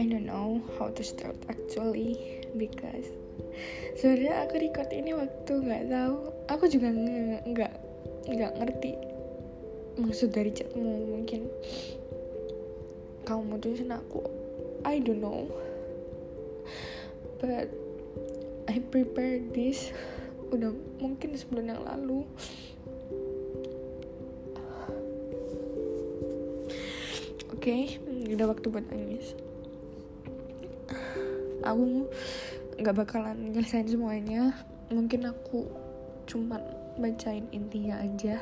I don't know how to start actually, because sebenarnya aku record ini waktu nggak tahu, aku juga nggak ngerti maksud dari chatmu. Mungkin kamu mutusin aku, I don't know, but I prepared this udah mungkin sebulan yang lalu. Oke, udah waktu buat nangis. Aku gak bakalan nyelesain semuanya, mungkin aku cuman bacain intinya aja.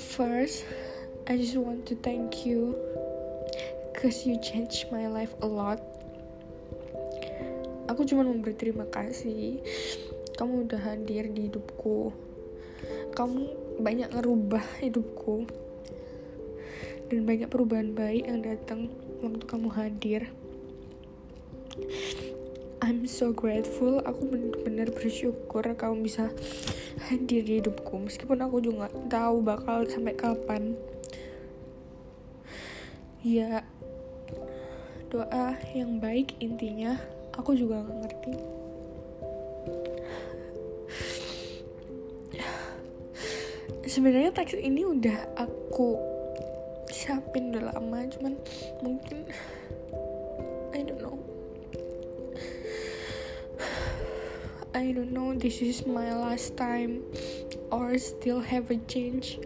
First, I just want to thank you, 'cause you changed my life a lot. Aku cuman mau berterima kasih, kamu udah hadir di hidupku. Kamu banyak ngerubah hidupku, dan banyak perubahan baik yang datang waktu kamu hadir. I'm so grateful. Aku benar-benar bersyukur kamu bisa hadir di hidupku, meskipun aku juga gak tahu bakal sampai kapan. Ya, doa yang baik intinya. Aku juga gak ngerti. Sebenarnya teks ini udah aku siapin udah lama, cuman mungkin I don't know this is my last time or still have a change,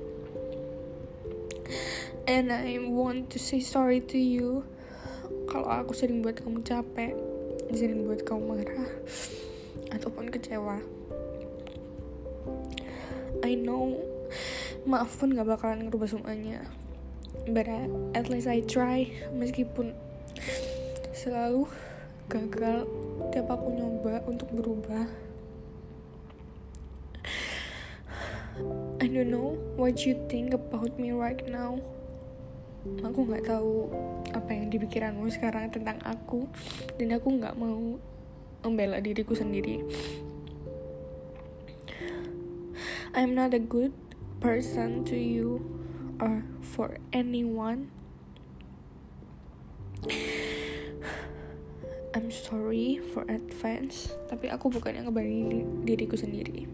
and I want to say sorry to you kalau aku sering buat kamu capek, sering buat kamu marah ataupun kecewa. I know maaf pun gak bakalan ngerubah semuanya, but at least I try, meskipun selalu gagal tiap aku nyoba untuk berubah. I don't know what you think about me right now. Aku nggak tahu apa yang di pikiranmu sekarang tentang aku, dan aku nggak mau membela diriku sendiri. I'm not a good person to you or for anyone. I'm sorry for advance, tapi aku bukan yang ngebandingin diriku sendiri.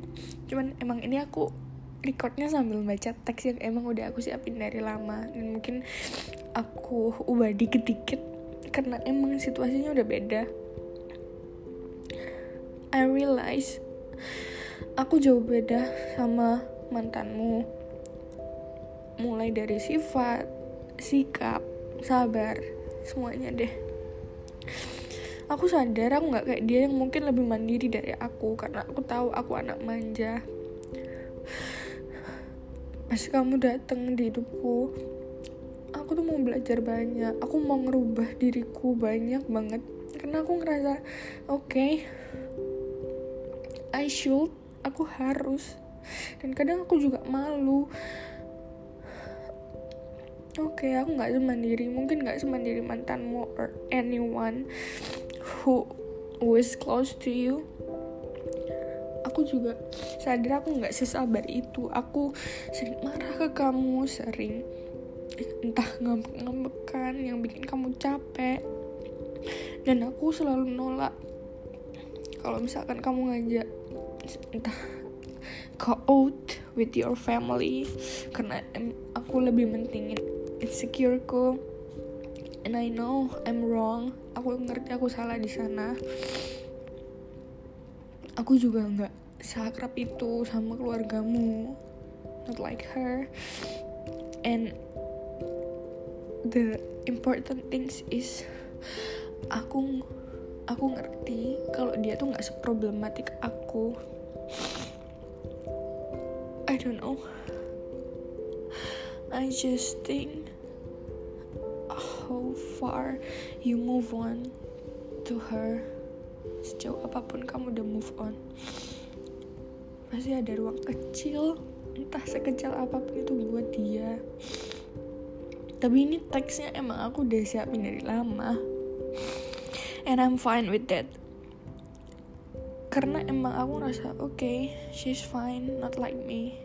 Cuman emang ini aku recordnya sambil baca teks yang emang udah aku siapin dari lama, dan mungkin aku ubah dikit-dikit karena emang situasinya udah beda. I realize aku jauh beda sama mantanmu, mulai dari sifat, sikap, sabar, semuanya deh. Aku sadar aku gak kayak dia yang mungkin lebih mandiri dari aku, karena aku tahu aku anak manja. Pas kamu datang di hidupku, aku tuh mau belajar banyak, aku mau ngerubah diriku banyak banget, karena aku ngerasa okay, I should, aku harus. Dan kadang aku juga malu. Okay, aku gak semandiri, mungkin gak semandiri mantanmu or anyone who is close to you. Aku juga sadar aku gak sesabar itu. Aku sering marah ke kamu, sering entah ngambek-ngambekan yang bikin kamu capek. Dan aku selalu nolak kalau misalkan kamu ngajak entah go out with your family, karena aku lebih mentingin insecureku, and I know I'm wrong. Aku ngerti aku salah di sana. Aku juga nggak seakrab itu sama keluargamu, not like her. And the important things is aku ngerti kalau dia tuh nggak seproblematik aku. I don't know. I just think how far you move on to her. Sejauh apapun kamu udah move on, pasti ada ruang kecil, entah sekecil apapun itu buat dia. Tapi ini teksnya emang aku udah siapin dari lama, and I'm fine with that. Karena emang aku ngerasa okay, she's fine, not like me.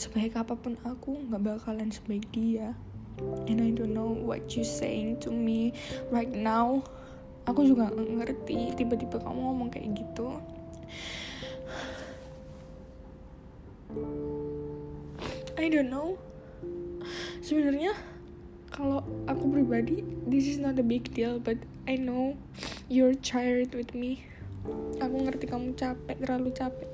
Sebaik apapun aku, gak bakalan sebaik dia. And I don't know what you saying to me right now. Aku juga gak ngerti, tiba-tiba kamu ngomong kayak gitu. I don't know. Sebenarnya kalau aku pribadi, this is not a big deal, but I know you're tired with me. Aku ngerti kamu capek, terlalu capek.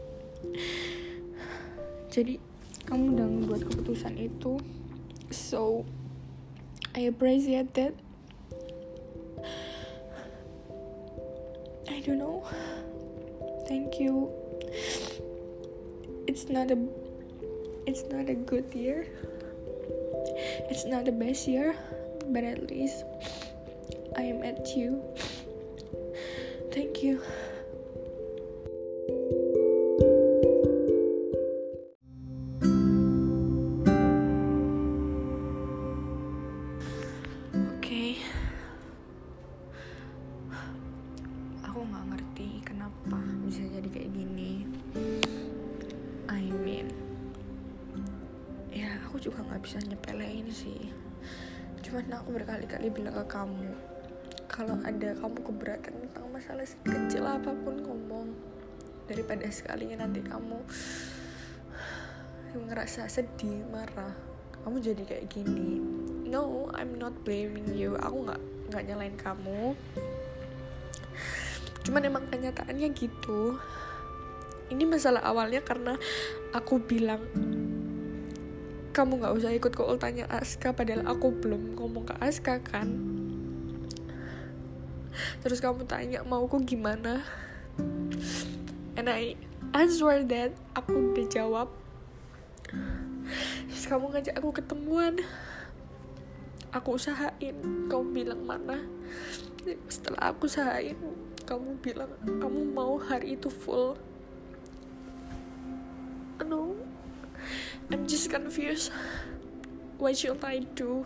Jadi kamu udah ngebuat keputusan itu. So I appreciate that. I don't know. Thank you. It's not a good year. It's not the best year, but at least I am at you. Thank you. Okay. Aku nggak ngerti kenapa bisa jadi kayak gini. I mean, ya aku juga nggak bisa nyepelein sih. Cuman aku berkali-kali bilang ke kamu, kalau ada kamu keberatan tentang masalah sekecil apapun ngomong, daripada sekalinya nanti kamu ngerasa sedih, marah, kamu jadi kayak gini. No, I'm not blaming you. Aku nggak nyalain kamu. Cuman emang kenyataannya gitu. Ini masalah awalnya karena aku bilang kamu gak usah ikut ke ultahnya Aska, padahal aku belum ngomong ke Aska kan. Terus kamu tanya mauku gimana, and I answer that aku udah jawab. Terus kamu ngajak aku ketemuan, aku usahain, kamu bilang mana. Setelah aku usahain, kamu bilang kamu mau hari itu full. No, I'm just confused. What should I do?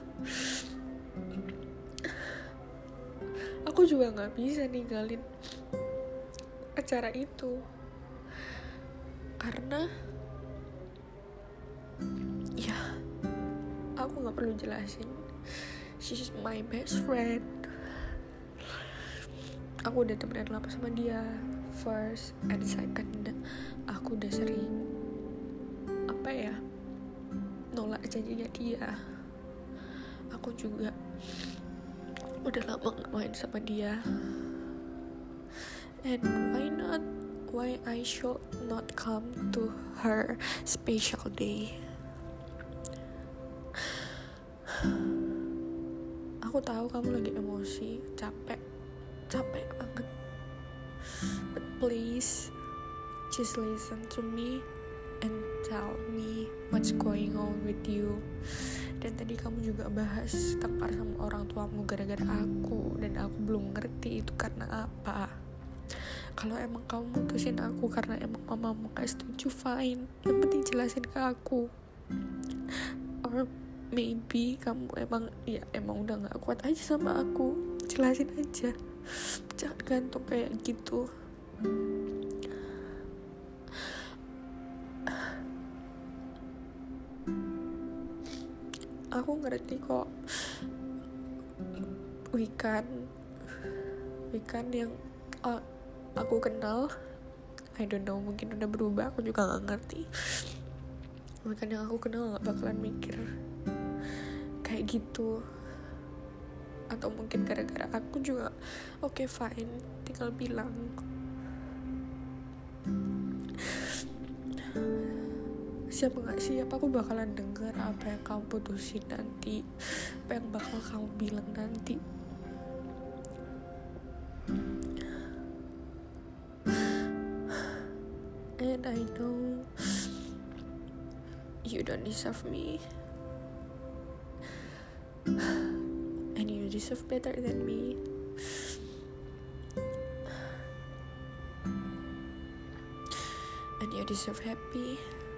Aku juga gak bisa ninggalin acara itu, karena ya, aku gak perlu jelasin. She's my best friend. Aku udah temenan lama sama dia. First and second, aku udah sering nolak janjinya dia. Aku juga udah lama gak main sama dia. And why I should not come to her special day. Aku tahu kamu lagi emosi, capek banget. But please, just listen to me and tell me what's going on with you. Dan tadi kamu juga bahas tengkar sama orang tuamu gara-gara aku, dan aku belum ngerti itu karena apa. Kalau emang kamu mutusin aku karena emang mamamu gak setuju, fine. Yang penting jelasin ke aku. Or maybe kamu emang udah gak kuat aja sama aku. Jelasin aja, jangan gantung kayak gitu. Aku ngerti kok. Wikan yang aku kenal, I don't know, mungkin udah berubah, aku juga gak ngerti. Wikan yang aku kenal gak bakalan mikir kayak gitu. Atau mungkin gara-gara aku juga. Okay, fine, tinggal bilang. Siap gak siap, aku bakalan dengar apa yang kamu putusin nanti, apa yang bakal kamu bilang nanti. And I know you don't deserve me, and you deserve better than me. And you deserve happy.